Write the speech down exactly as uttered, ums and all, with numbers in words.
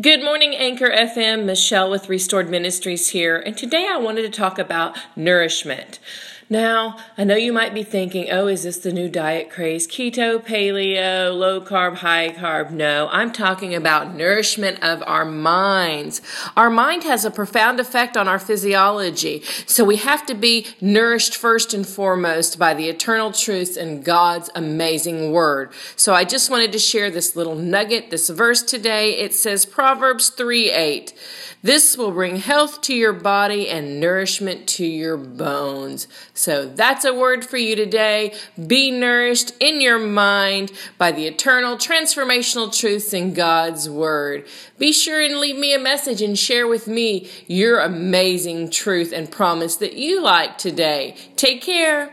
Good morning, Anchor F M. Michelle with Restored Ministries here, and today I wanted to talk about nourishment. Now, I know you might be thinking, oh, is this the new diet craze? Keto, paleo, low carb, high carb? No, I'm talking about nourishment of our minds. Our mind has a profound effect on our physiology, so we have to be nourished first and foremost by the eternal truths and God's amazing word. So I just wanted to share this little nugget, this verse today. It says Proverbs three eight, "This will bring health to your body and nourishment to your bones." So that's a word for you today. Be nourished in your mind by the eternal transformational truths in God's word. Be sure and leave me a message and share with me your amazing truth and promise that you like today. Take care.